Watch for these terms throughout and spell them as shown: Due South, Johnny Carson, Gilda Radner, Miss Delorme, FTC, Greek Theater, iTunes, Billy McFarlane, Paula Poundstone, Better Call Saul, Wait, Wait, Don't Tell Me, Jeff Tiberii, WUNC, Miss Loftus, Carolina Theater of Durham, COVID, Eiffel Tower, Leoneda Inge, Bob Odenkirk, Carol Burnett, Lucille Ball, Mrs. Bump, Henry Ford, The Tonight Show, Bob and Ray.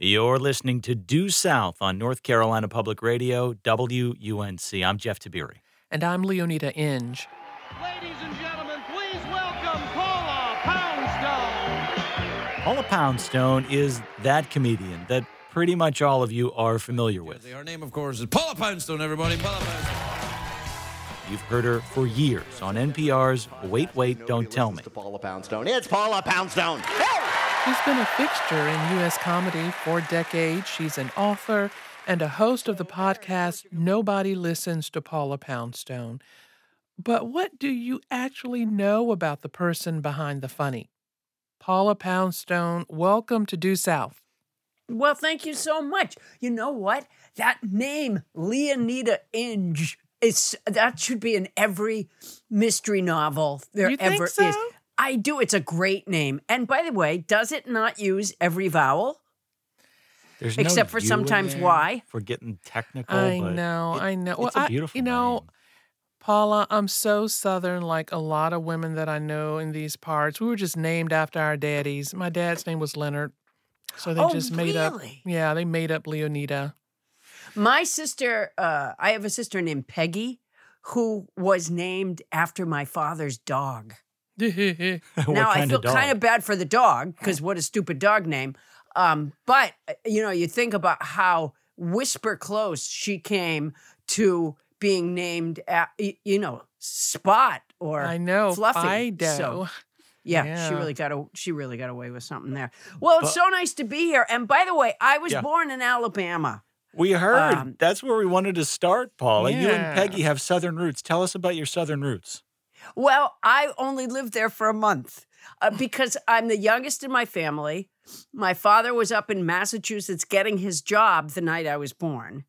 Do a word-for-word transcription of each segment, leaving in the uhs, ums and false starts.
You're listening to Due South on North Carolina Public Radio, W U N C. I'm Jeff Tiberii. And I'm Leoneda Inge. Ladies and gentlemen, please welcome Paula Poundstone. Paula Poundstone is that comedian that pretty much all of you are familiar with. Her name, of course, is Paula Poundstone, everybody. Paula Poundstone. You've heard her for years on N P R's Wait, Wait, Don't Tell Me. It's Paula Poundstone. It's Paula Poundstone. She's been a fixture in U S comedy for decades. She's an author and a host of the podcast Nobody Listens to Paula Poundstone. But what do you actually know about the person behind the funny? Paula Poundstone, welcome to Due South. Well, thank you so much. You know what? That name, Leoneda Inge, is, that should be in every mystery novel there you ever think so? Is. I do. It's a great name. And by the way, does it not use every vowel? There's Except no for sometimes why. For getting technical. I but know, it, I know. It's well, a beautiful I, you name. Know, Paula, I'm so Southern like a lot of women that I know in these parts. We were just named after our daddies. My dad's name was Leonard. So they oh, just made really? up. Yeah, they made up Leoneda. My sister, uh, I have a sister named Peggy who was named after my father's dog. Now, I feel kind of bad for the dog, because what a stupid dog name. Um, but, you know, you think about how whisper close she came to being named, at, you know, Spot or I know, Fluffy. Fido. So, yeah, yeah, she really got a, she really got away with something there. Well, it's but, so nice to be here. And by the way, I was yeah. born in Alabama. We heard. Um, That's where we wanted to start, Paula. Yeah. You and Peggy have Southern roots. Tell us about your Southern roots. Well, I only lived there for a month uh, because I'm the youngest in my family. My father was up in Massachusetts getting his job the night I was born.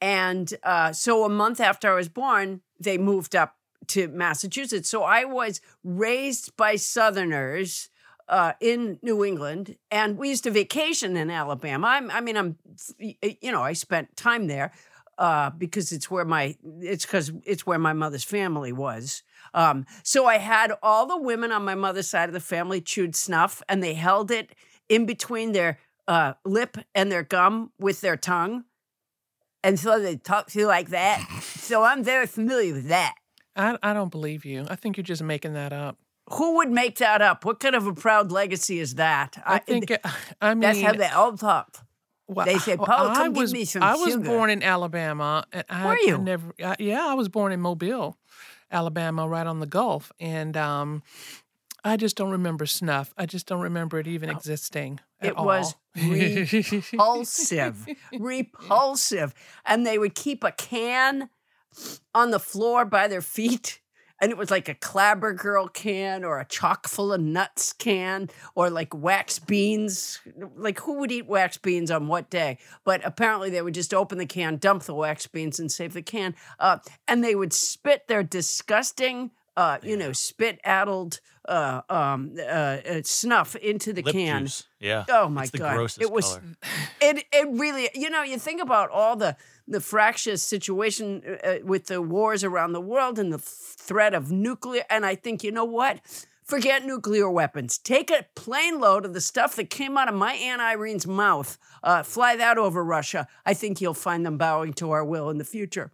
And uh, so a month after I was born, they moved up to Massachusetts. So I was raised by Southerners uh, in New England. And we used to vacation in Alabama. I'm, I mean, I'm, you know, I spent time there uh, because it's where my, it's because it's where my mother's family was. Um, so I had all the women on my mother's side of the family chewed snuff, and they held it in between their uh, lip and their gum with their tongue. And so they talk to you like that. So I'm very familiar with that. I, I don't believe you. I think you're just making that up. Who would make that up? What kind of a proud legacy is that? I, I think, it, I mean... That's how they all talk. Well, they say, Paula, well, come was, give me some I sugar. I was born in Alabama. And I, Were you? I never, I, yeah, I was born in Mobile, Alabama, right on the Gulf, and um, I just don't remember snuff. I just don't remember it even no. existing at it all. It was repulsive, repulsive, and they would keep a can on the floor by their feet, and it was like a Clabber Girl can or a Chock Full of Nuts can or like wax beans. Like who would eat wax beans on what day? But apparently they would just open the can, dump the wax beans and save the can. Uh, and they would spit their disgusting, uh, yeah. you know, spit-addled uh, um, uh, uh, snuff into the Lip can. Juice. Yeah. Oh my it's God. The grossest it was, color. It, it really, you know, you think about all the, the fractious situation uh, with the wars around the world and the f- threat of nuclear. And I think, you know what? Forget nuclear weapons. Take a plane load of the stuff that came out of my Aunt Irene's mouth. Uh, fly that over Russia. I think you'll find them bowing to our will in the future.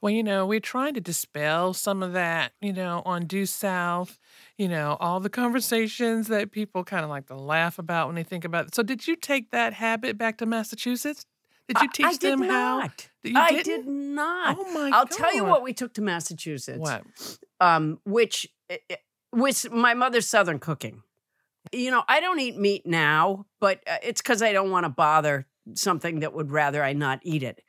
Well, you know, we're trying to dispel some of that, you know, on Due South, you know, all the conversations that people kind of like to laugh about when they think about it. So did you take that habit back to Massachusetts? Did you teach I, I them did how? Not. You I did not. Oh, my I'll God. I'll tell you what we took to Massachusetts. What? Um, which was my mother's Southern cooking. You know, I don't eat meat now, but it's because I don't want to bother something that would rather I not eat it.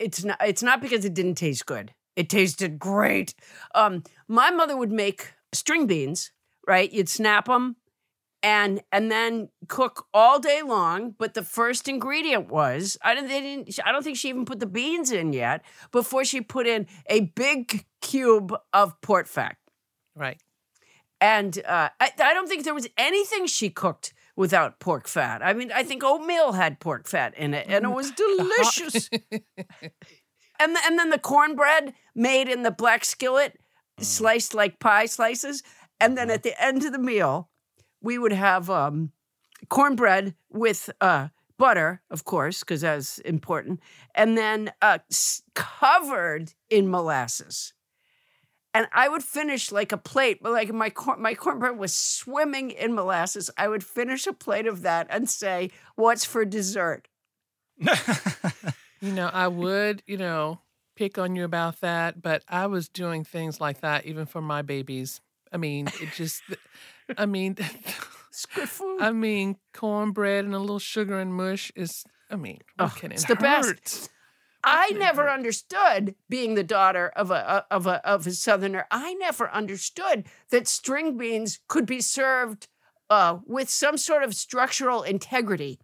It's not It's not because it didn't taste good. It tasted great. Um, my mother would make string beans, right? You'd snap them and and then cook all day long. But the first ingredient was, I don't, they didn't, I don't think she even put the beans in yet before she put in a big cube of pork fat. Right. And uh, I, I don't think there was anything she cooked without pork fat. I mean, I think oatmeal had pork fat in it, and it was delicious. and, the, and then the cornbread made in the black skillet, sliced like pie slices. And then at the end of the meal, we would have um, cornbread with uh, butter, of course, because that's important, and then uh, covered in molasses. And I would finish like a plate, but like my cor- my cornbread was swimming in molasses. I would finish a plate of that and say, "What's for dessert?" You know, I would, you know, pick on you about that, but I was doing things like that even for my babies. I mean, it just, I mean, it's good food. I mean, cornbread and a little sugar and mush is, I mean, oh, can it it's the hurt? Best. I never understood, being the daughter of a of a of a Southerner, I never understood that string beans could be served uh, with some sort of structural integrity.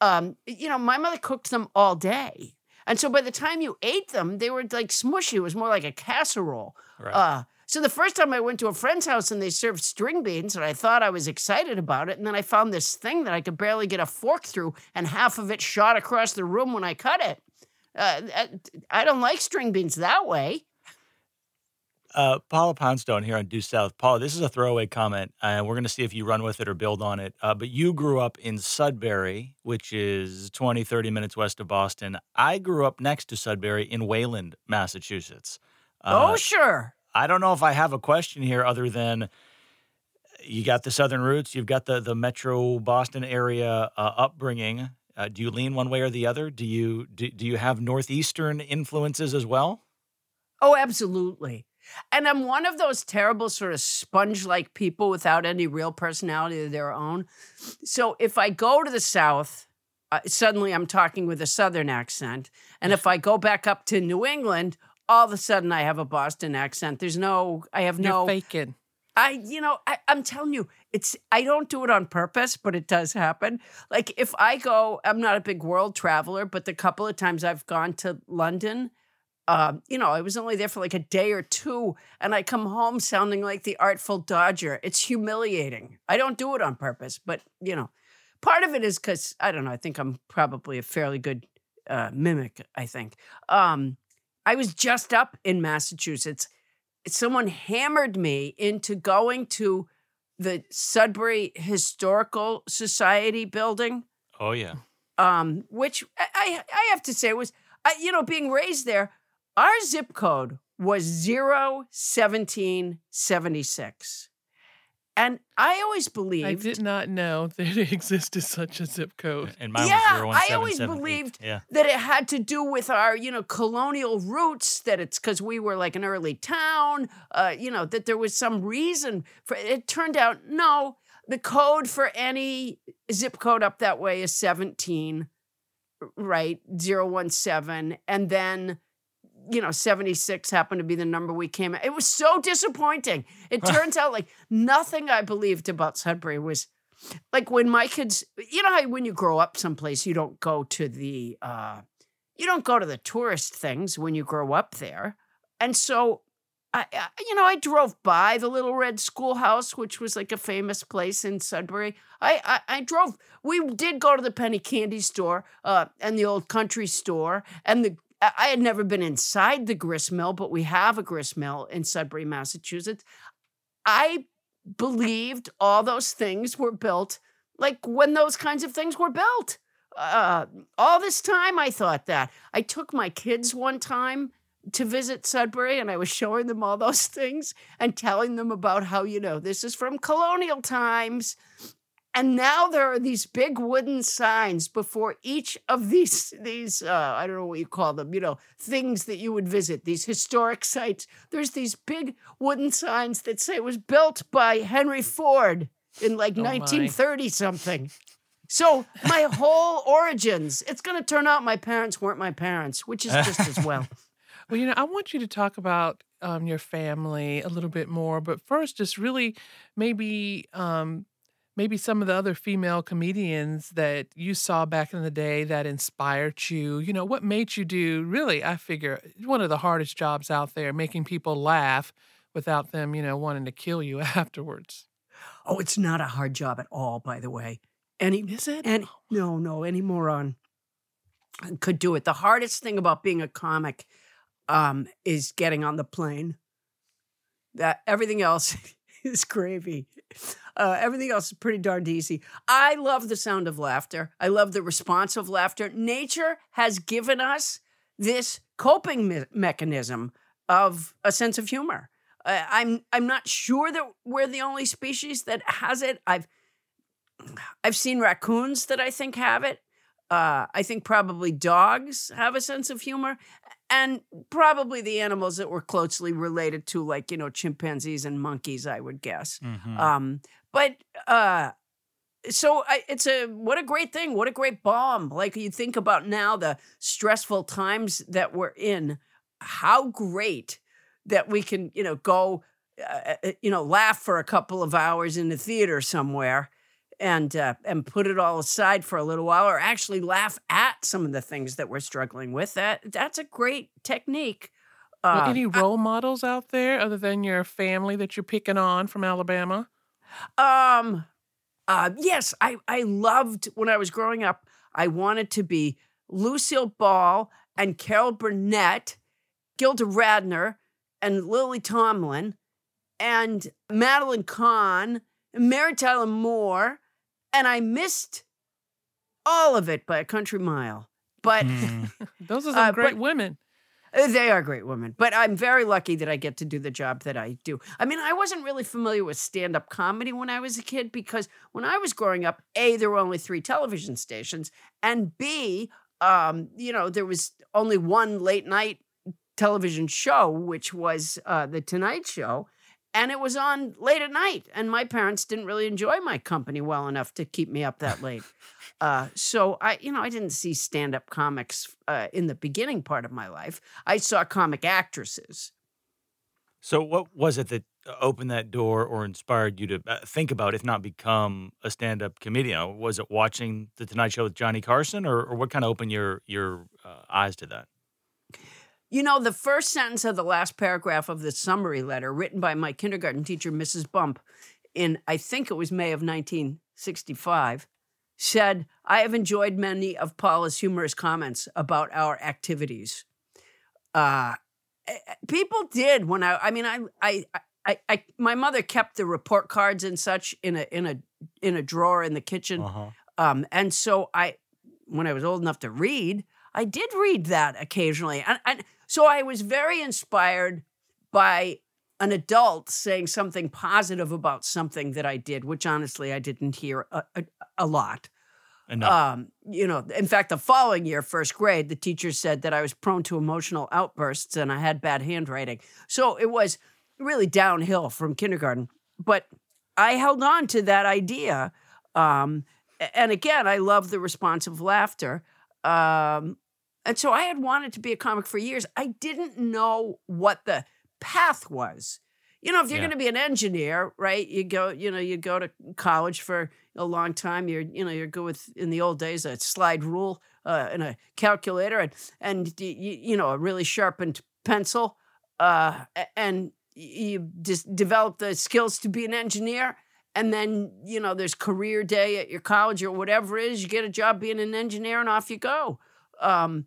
Um, you know, my mother cooked them all day, and so by the time you ate them, they were like smushy. It was more like a casserole. Right. Uh, so the first time I went to a friend's house and they served string beans, and I thought I was excited about it, and then I found this thing that I could barely get a fork through, and half of it shot across the room when I cut it. Uh, I don't like string beans that way. Uh, Paula Poundstone here on Due South. Paula, this is a throwaway comment, and we're going to see if you run with it or build on it. Uh, but you grew up in Sudbury, which is twenty, thirty minutes west of Boston. I grew up next to Sudbury in Wayland, Massachusetts. Uh, oh, sure. I don't know if I have a question here other than you got the Southern roots, you've got the, the metro Boston area uh, upbringing. Uh, do you lean one way or the other? Do you do, do you have Northeastern influences as well? Oh, absolutely. And I'm one of those terrible sort of sponge-like people without any real personality of their own. So if I go to the South, uh, suddenly I'm talking with a Southern accent. And if I go back up to New England, all of a sudden I have a Boston accent. There's no, I have no. You're faking. I, you know, I, I'm telling you, it's, I don't do it on purpose, but it does happen. Like if I go, I'm not a big world traveler, but the couple of times I've gone to London, um, you know, I was only there for like a day or two and I come home sounding like the Artful Dodger. It's humiliating. I don't do it on purpose, but you know, part of it is because, I don't know, I think I'm probably a fairly good uh, mimic, I think. Um, I was just up in Massachusetts. Someone hammered me into going to the Sudbury Historical Society building. Oh, yeah. Um, which I, I have to say was, I, you know, being raised there, our zip code was zero seventeen seventy-six. And I always believed... I did not know that it existed such a zip code. And mine yeah, was I always believed yeah. that it had to do with our, you know, colonial roots, that it's because we were like an early town, uh, you know, that there was some reason for it. It turned out, no, the code for any zip code up that way is seventeen, right, zero one seven, and then... you know, seventy-six happened to be the number we came at. It was so disappointing. It turns out like nothing I believed about Sudbury was like when my kids, you know how when you grow up someplace, you don't go to the, uh, you don't go to the tourist things when you grow up there. And so, I, I you know, I drove by the Little Red Schoolhouse, which was like a famous place in Sudbury. I, I, I drove, we did go to the penny candy store uh, and the old country store and the, I had never been inside the grist mill, but we have a grist mill in Sudbury, Massachusetts. I believed all those things were built, like when those kinds of things were built. Uh, all this time I thought that. I took my kids one time to visit Sudbury and I was showing them all those things and telling them about how, you know, this is from colonial times. And now there are these big wooden signs before each of these, these uh, I don't know what you call them, you know, things that you would visit, these historic sites. There's these big wooden signs that say it was built by Henry Ford in like oh nineteen thirty something. So my whole origins, it's going to turn out my parents weren't my parents, which is just as well. Well, you know, I want you to talk about um, your family a little bit more, but first just really maybe... Um, Maybe some of the other female comedians that you saw back in the day that inspired you. You know, what made you do, really, I figure, one of the hardest jobs out there, making people laugh without them, you know, wanting to kill you afterwards. Oh, it's not a hard job at all, by the way. Any, Is it? Any, no, no, any moron could do it. The hardest thing about being a comic um, is getting on the plane. That everything else... is gravy. Uh, everything else is pretty darned easy. I love the sound of laughter. I love the response of laughter. Nature has given us this coping me- mechanism of a sense of humor. Uh, I'm I'm not sure that we're the only species that has it. I've I've seen raccoons that I think have it. Uh, I think probably dogs have a sense of humor, and probably the animals that we're closely related to, like, you know, chimpanzees and monkeys, I would guess. Mm-hmm. Um, but uh, so I, it's a, what a great thing. What a great balm. Like, you think about now the stressful times that we're in, how great that we can, you know, go, uh, you know, laugh for a couple of hours in the theater somewhere. And uh, and put it all aside for a little while, or actually laugh at some of the things that we're struggling with. That that's a great technique. Uh, well, any role I, models out there other than your family that you're picking on from Alabama? Um, uh, yes, I I loved when I was growing up. I wanted to be Lucille Ball and Carol Burnett, Gilda Radner, and Lily Tomlin, and Madeline Kahn, Mary Tyler Moore. And I missed all of it by a country mile. But mm. those are some uh, great but, women. They are great women. But I'm very lucky that I get to do the job that I do. I mean, I wasn't really familiar with stand-up comedy when I was a kid, because when I was growing up, A, there were only three television stations, and B, um, you know, there was only one late-night television show, which was uh, The Tonight Show. And it was on late at night, and my parents didn't really enjoy my company well enough to keep me up that late. Uh, so I, you know, I didn't see stand-up comics uh, in the beginning part of my life. I saw comic actresses. So what was it that opened that door or inspired you to think about, if not become, a stand-up comedian? Was it watching The Tonight Show with Johnny Carson, or, or what kind of opened your your uh, eyes to that? You know, the first sentence of the last paragraph of the summary letter written by my kindergarten teacher, Missus Bump, in, I think it was May of nineteen sixty-five, said, "I have enjoyed many of Paula's humorous comments about our activities." Uh, people did when I, I mean, I, I, I, I, my mother kept the report cards and such in a, in a, in a drawer in the kitchen. Uh-huh. Um, and so I, when I was old enough to read, I did read that occasionally. And, and so I was very inspired by an adult saying something positive about something that I did, which honestly I didn't hear a, a, a lot. Enough. Um, you know, in fact, the following year, first grade, the teacher said that I was prone to emotional outbursts and I had bad handwriting. So it was really downhill from kindergarten. But I held on to that idea. Um, and again, I love the response of laughter. Um, and so I had wanted to be a comic for years. I didn't know what the path was. You know, if you're yeah. going to be an engineer, right, you go, you know, you go to college for a long time. You're, you know, you're good with, in the old days, a slide rule uh, and a calculator and, and you, you know, a really sharpened pencil. Uh, and you just develop the skills to be an engineer. And then, you know, there's career day at your college or whatever it is. You get a job being an engineer and off you go. Um,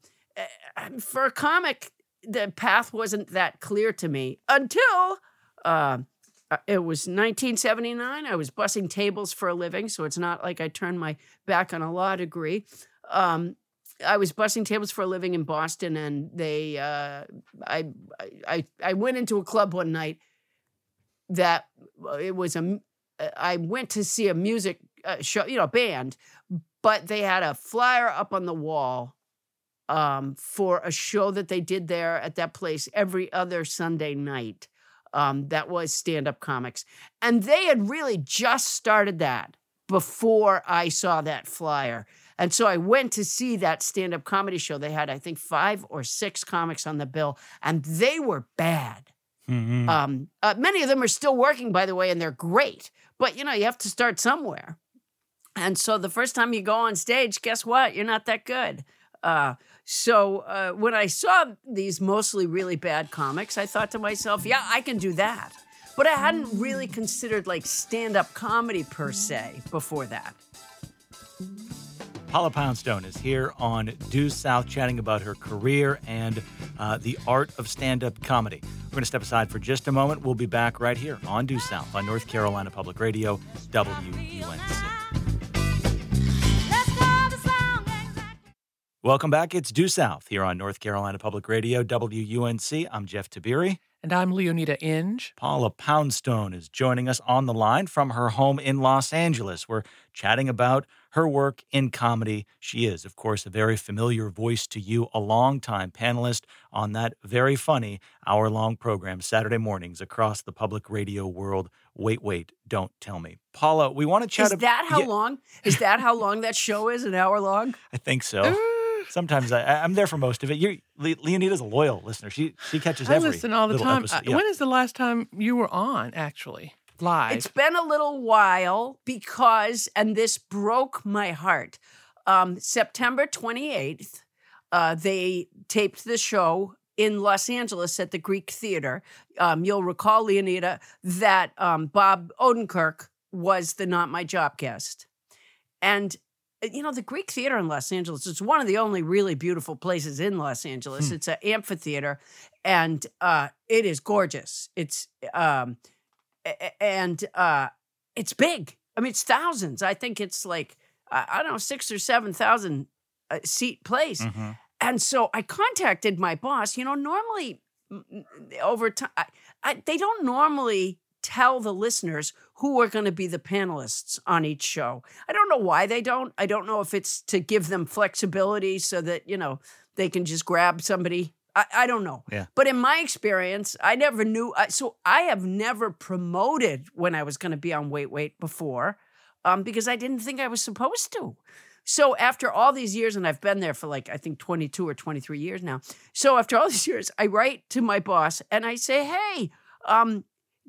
for a comic, the path wasn't that clear to me until uh, it was nineteen seventy-nine. I was bussing tables for a living, so it's not like I turned my back on a law degree. Um, I was bussing tables for a living in Boston, and they, uh, I, I, I went into a club one night that it was a... I went to see a music uh, show, you know, band, but they had a flyer up on the wall um, for a show that they did there at that place every other Sunday night. Um, that was stand-up comics. And they had really just started that before I saw that flyer. And so I went to see that stand-up comedy show. They had, I think, five or six comics on the bill, and they were bad. Mm-hmm. Um, uh, many of them are still working, by the way, and they're great. But, you know, you have to start somewhere. And so the first time you go on stage, guess what? You're not that good. Uh, so uh, when I saw these mostly really bad comics, I thought to myself, yeah, I can do that. But I hadn't really considered, like, stand-up comedy per se before that. Paula Poundstone is here on Due South chatting about her career and uh, The Art of Stand-Up Comedy. We're going to step aside for just a moment. We'll be back right here on Due South on North Carolina Public Radio, W U N C. Welcome back. It's Due South here on North Carolina Public Radio, W U N C. I'm Jeff Tiberii. And I'm Leoneda Inge. Paula Poundstone is joining us on the line from her home in Los Angeles. We're chatting about her work in comedy. She is, of course, a very familiar voice to you, a longtime panelist on that very funny hour-long program Saturday mornings across the public radio world, Wait, Wait, Don't Tell Me. Paula, we want to chat about... Is that how yeah. long? Is that how long that show is, an hour long? I think so. Sometimes I, I'm there for most of it. You're, Le, Leoneda's a loyal listener. She she catches I every I listen all the time. I, yeah. When is the last time you were on, actually, live? It's been a little while because, and this broke my heart, um, September twenty-eighth, uh, they taped the show in Los Angeles at the Greek Theater. Um, you'll recall, Leoneda, that um, Bob Odenkirk was the Not My Job guest. And you know, the Greek Theater in Los Angeles, it's one of the only really beautiful places in Los Angeles. Hmm. It's an amphitheater, and uh, it is gorgeous. It's um, and uh, it's big. I mean, it's thousands. I think it's like, I don't know, six or seven thousand uh, seat place. Mm-hmm. And so I contacted my boss. You know, normally over time, I, I, they don't normally tell the listeners who are going to be the panelists on each show. I don't know why they don't. I don't know if it's to give them flexibility so that, you know, they can just grab somebody. I, I don't know. Yeah. But in my experience, I never knew. I, so I have never promoted when I was going to be on Wait, Wait before um, because I didn't think I was supposed to. So after all these years, and I've been there for like, I think twenty-two or twenty-three years now. So after all these years, I write to my boss and I say, hey, um,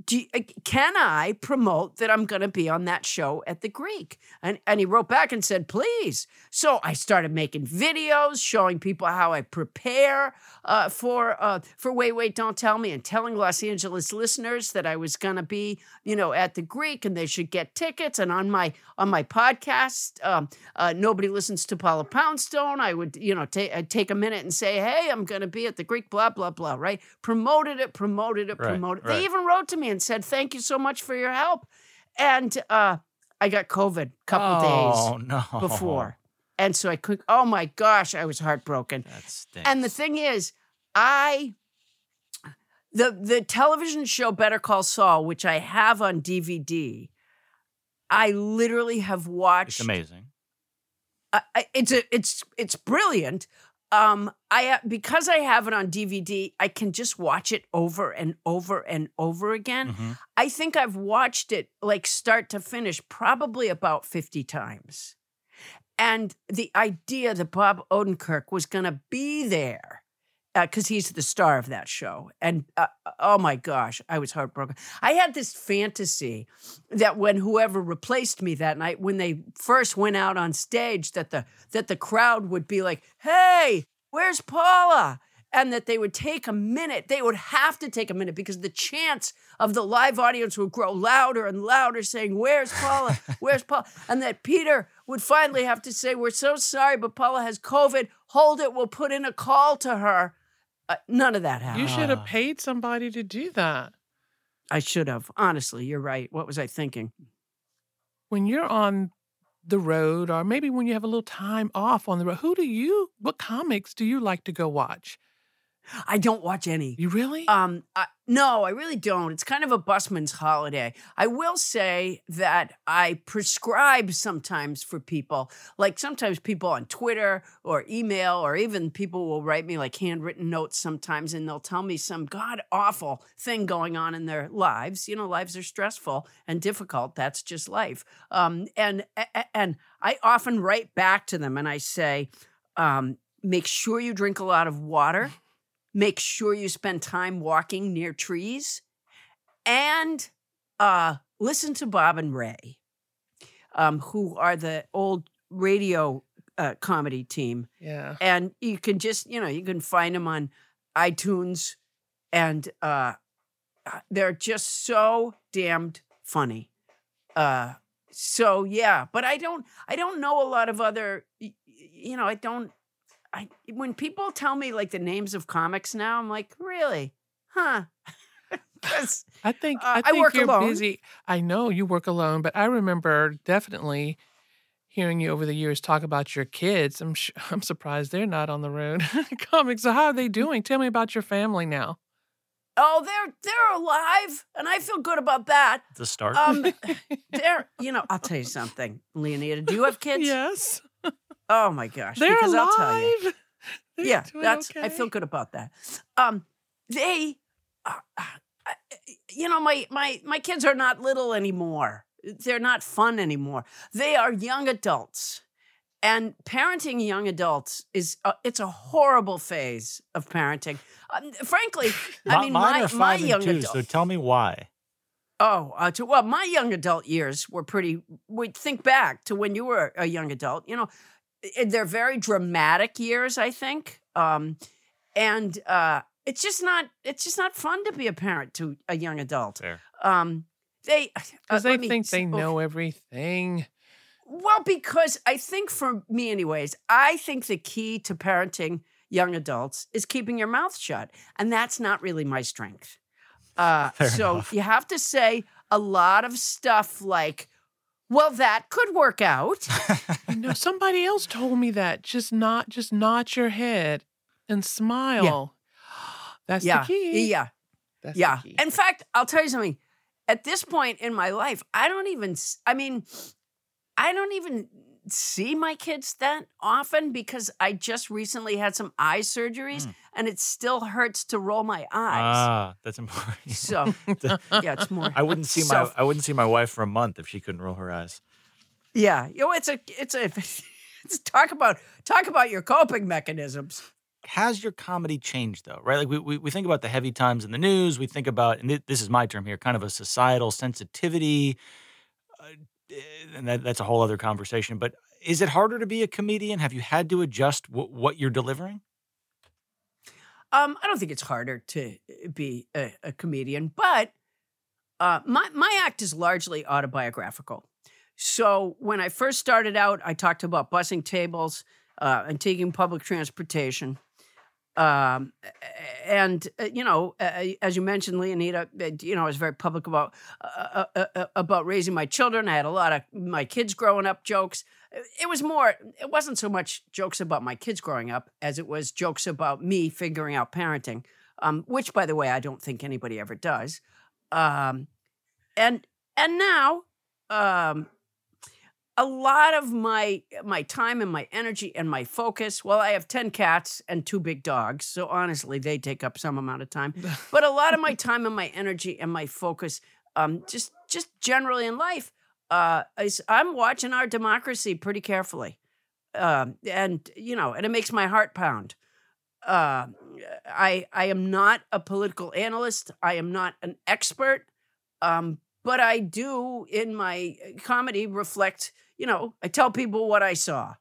Do you, can I promote that I'm going to be on that show at the Greek? And and he wrote back and said, please. So I started making videos showing people how I prepare uh, for uh, for Wait, Wait, Don't Tell Me, and telling Los Angeles listeners that I was going to be, you know, at the Greek and they should get tickets. And on my on my podcast, um, uh, Nobody Listens to Paula Poundstone, I would, you know, t- I'd take a minute and say, hey, I'm going to be at the Greek, blah, blah, blah, right? Promoted it, promoted it, right, promoted it. Right. They even wrote to me and said, thank you so much for your help. And uh, I got COVID a couple oh, days no. before. And so I couldn't, oh my gosh, I was heartbroken. That stinks. And the thing is, I, the, the television show Better Call Saul, which I have on D V D, I literally have watched. It's amazing. Uh, it's, a, it's, it's brilliant. Um, I because I have it on D V D, I can just watch it over and over and over again. Mm-hmm. I think I've watched it like start to finish probably about fifty times. And the idea that Bob Odenkirk was going to be there, because uh, he's the star of that show. And uh, oh my gosh, I was heartbroken. I had this fantasy that when whoever replaced me that night, when they first went out on stage, that the that the crowd would be like, hey, where's Paula? And that they would take a minute. They would have to take a minute because the chants of the live audience would grow louder and louder saying, where's Paula? Where's Paula? And that Peter would finally have to say, we're so sorry, but Paula has COVID. Hold it. We'll put in a call to her. Uh, none of that happened. You should have paid somebody to do that. I should have. Honestly, you're right. What was I thinking? When you're on the road, or maybe when you have a little time off on the road, who do you, what comics do you like to go watch? I don't watch any. You really? Um, I, no, I really don't. It's kind of a busman's holiday. I will say that I prescribe sometimes for people. Like sometimes people on Twitter or email, or even people will write me like handwritten notes sometimes, and they'll tell me some god-awful thing going on in their lives. You know, lives are stressful and difficult. That's just life. Um, and and I often write back to them and I say, um, make sure you drink a lot of water. Make sure you spend time walking near trees, and uh, listen to Bob and Ray, um, who are the old radio uh, comedy team. Yeah. And you can just, you know, you can find them on iTunes, and uh, they're just so damned funny. Uh, so, yeah, but I don't, I don't know a lot of other, you know, I don't, I when people tell me like the names of comics now, I'm like, really? Huh? I think uh, I think I work you're alone. Busy. I know you work alone, but I remember definitely hearing you over the years talk about your kids. I'm sh- I'm surprised they're not on the road. Comics. So how are they doing? Tell me about your family now. Oh, they're they're alive, and I feel good about that. The start. Um, they're you know I'll tell you something, Leoneda. Do you have kids? Yes. Oh my gosh! They're because alive. I'll tell you. They're yeah, that's. Okay. I feel good about that. Um, they. Uh, uh, You know, my, my, my kids are not little anymore. They're not fun anymore. They are young adults. And parenting young adults is, a, it's a horrible phase of parenting. Um, frankly, I my, mean, mine my, are five my and young two, adult. So tell me why. Oh, uh, to, well, my young adult years were pretty, we think back to when you were a young adult, you know, they're very dramatic years, I think. Um, and, uh, It's just not. It's just not fun to be a parent to a young adult. Um, they because uh, they me, think they know everything. Well, because I think for me, anyways, I think the key to parenting young adults is keeping your mouth shut, and that's not really my strength. Uh, so enough. You have to say a lot of stuff like, "Well, that could work out." You know, somebody else told me that. Just not. Just nod your head and smile. Yeah. That's yeah. the key. Yeah. That's yeah. The key. In fact, I'll tell you something. At this point in my life, I don't even, I mean, I don't even see my kids that often because I just recently had some eye surgeries mm. and it still hurts to roll my eyes. Ah, that's important. So, yeah, it's more. I wouldn't see so, my I wouldn't see my wife for a month if she couldn't roll her eyes. Yeah. You know, it's a it's a it's talk about talk about your coping mechanisms. Has your comedy changed, though, right? Like, we, we, we think about the heavy times in the news. We think about, and th- this is my term here, kind of a societal sensitivity. Uh, and that, that's a whole other conversation. But is it harder to be a comedian? Have you had to adjust w- what you're delivering? Um, I don't think it's harder to be a, a comedian. But uh, my, my act is largely autobiographical. So when I first started out, I talked about bussing tables uh, and taking public transportation. Um, and, uh, you know, uh, as you mentioned, Leoneda, uh, you know, I was very public about, uh, uh, uh, about raising my children. I had a lot of my kids growing up jokes. It was more, it wasn't so much jokes about my kids growing up as it was jokes about me figuring out parenting, um, which, by the way, I don't think anybody ever does. Um, and, and now, um, a lot of my my time and my energy and my focus, well, I have ten cats and two big dogs, so honestly, they take up some amount of time. But a lot of my time and my energy and my focus, um, just just generally in life, uh, is I'm watching our democracy pretty carefully. Um, and, you know, and it makes my heart pound. Uh, I, I am not a political analyst. I am not an expert, um, but I do, in my comedy, reflect, you know, I tell people what I saw.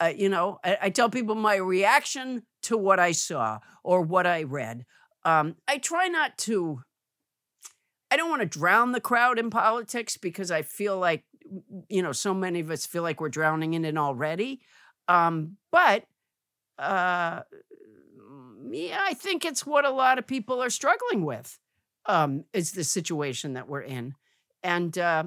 Uh, you know, I, I tell people my reaction to what I saw or what I read. Um, I try not to, I don't want to drown the crowd in politics because I feel like, you know, so many of us feel like we're drowning in it already. Um, but uh, yeah, I think it's what a lot of people are struggling with. Um, is the situation that we're in. And uh,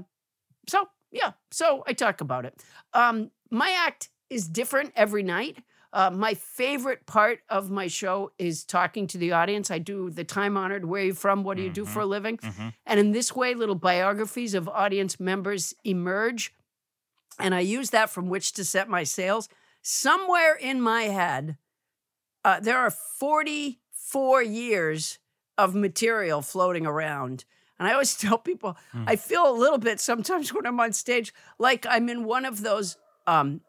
so, yeah, so I talk about it. Um, my act is different every night. Uh, my favorite part of my show is talking to the audience. I do the time-honored, where are you from, what do you do mm-hmm. for a living? Mm-hmm. And in this way, little biographies of audience members emerge. And I use that from which to set my sails. Somewhere in my head, uh, there are forty-four years of material floating around. And I always tell people, mm. I feel a little bit sometimes when I'm on stage, like I'm in one of those um,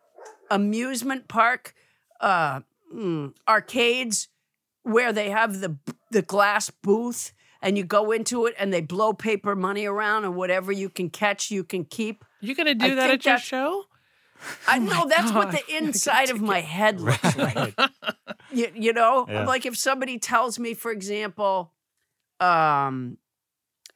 amusement park uh, mm, arcades where they have the the glass booth and you go into it and they blow paper money around and whatever you can catch, you can keep. You're going to do I that at your show? I know oh that's God. What the inside of my head looks like. you, you know, yeah. Like if somebody tells me, for example, Um,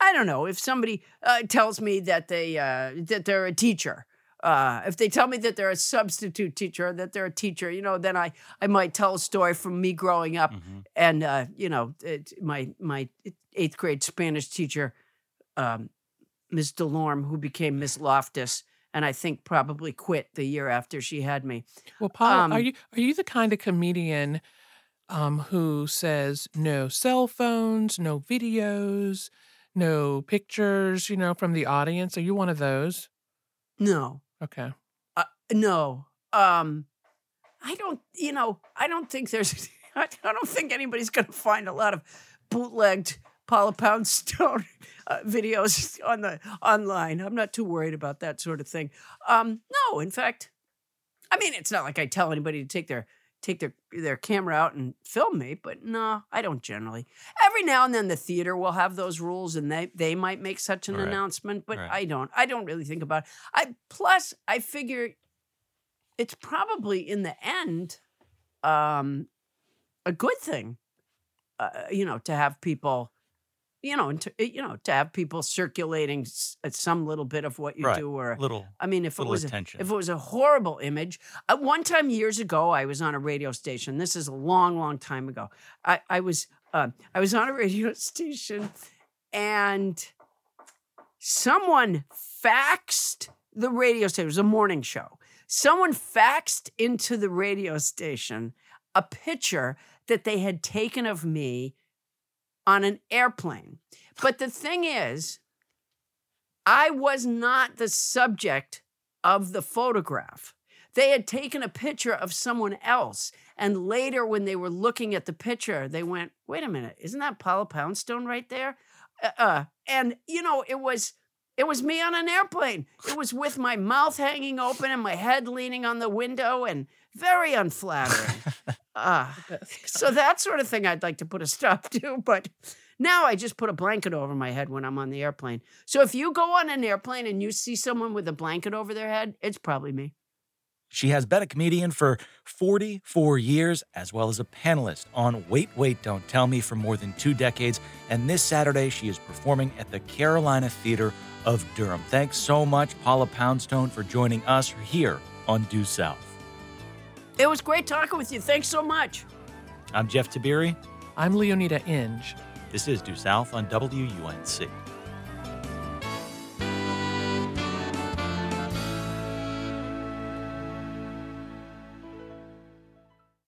I don't know if somebody uh, tells me that they uh, that they're a teacher Uh, if they tell me that they're a substitute teacher, that they're a teacher, you know, then I, I might tell a story from me growing up. Mm-hmm. And, uh, you know, it, my my eighth grade Spanish teacher, um, Miss Delorme, who became Miss Loftus, and I think probably quit the year after she had me. Well, Paula, um, are you are you the kind of comedian um, who says no cell phones, no videos, no pictures, you know, from the audience? Are you one of those? No. Okay. Uh, no. Um, I don't, you know, I don't think there's, I don't think anybody's going to find a lot of bootlegged Paula Poundstone uh, videos on the online. I'm not too worried about that sort of thing. Um, no, in fact, I mean, it's not like I tell anybody to take their, take their, their camera out and film me, but no, I don't generally. Every now and then the theater will have those rules and they, they might make such an right. announcement, but right. I don't, I don't really think about it. I, plus I figure it's probably in the end, um, a good thing, uh, you know, to have people, you know, to, you know, to have people circulating some little bit of what you right. do, or little. I mean, if it was a, if it was a horrible image, uh, one time years ago, I was on a radio station. This is a long, long time ago. I, I was uh, I was on a radio station, and someone faxed the radio station. It was a morning show. Someone faxed into the radio station a picture that they had taken of me on an airplane. But the thing is, I was not the subject of the photograph. They had taken a picture of someone else. And later when they were looking at the picture, they went, wait a minute, isn't that Paula Poundstone right there? Uh, uh, and, you know, it was it was me on an airplane. It was with my mouth hanging open and my head leaning on the window, and very unflattering. Uh, so that sort of thing I'd like to put a stop to, but now I just put a blanket over my head when I'm on the airplane. So if you go on an airplane and you see someone with a blanket over their head, it's probably me. She has been a comedian for forty-four years, as well as a panelist on Wait, Wait, Don't Tell Me for more than two decades. And this Saturday, she is performing at the Carolina Theater of Durham. Thanks so much, Paula Poundstone, for joining us here on Due South. It was great talking with you. Thanks so much. I'm Jeff Tiberii. I'm Leoneda Inge. This is Due South on W U N C.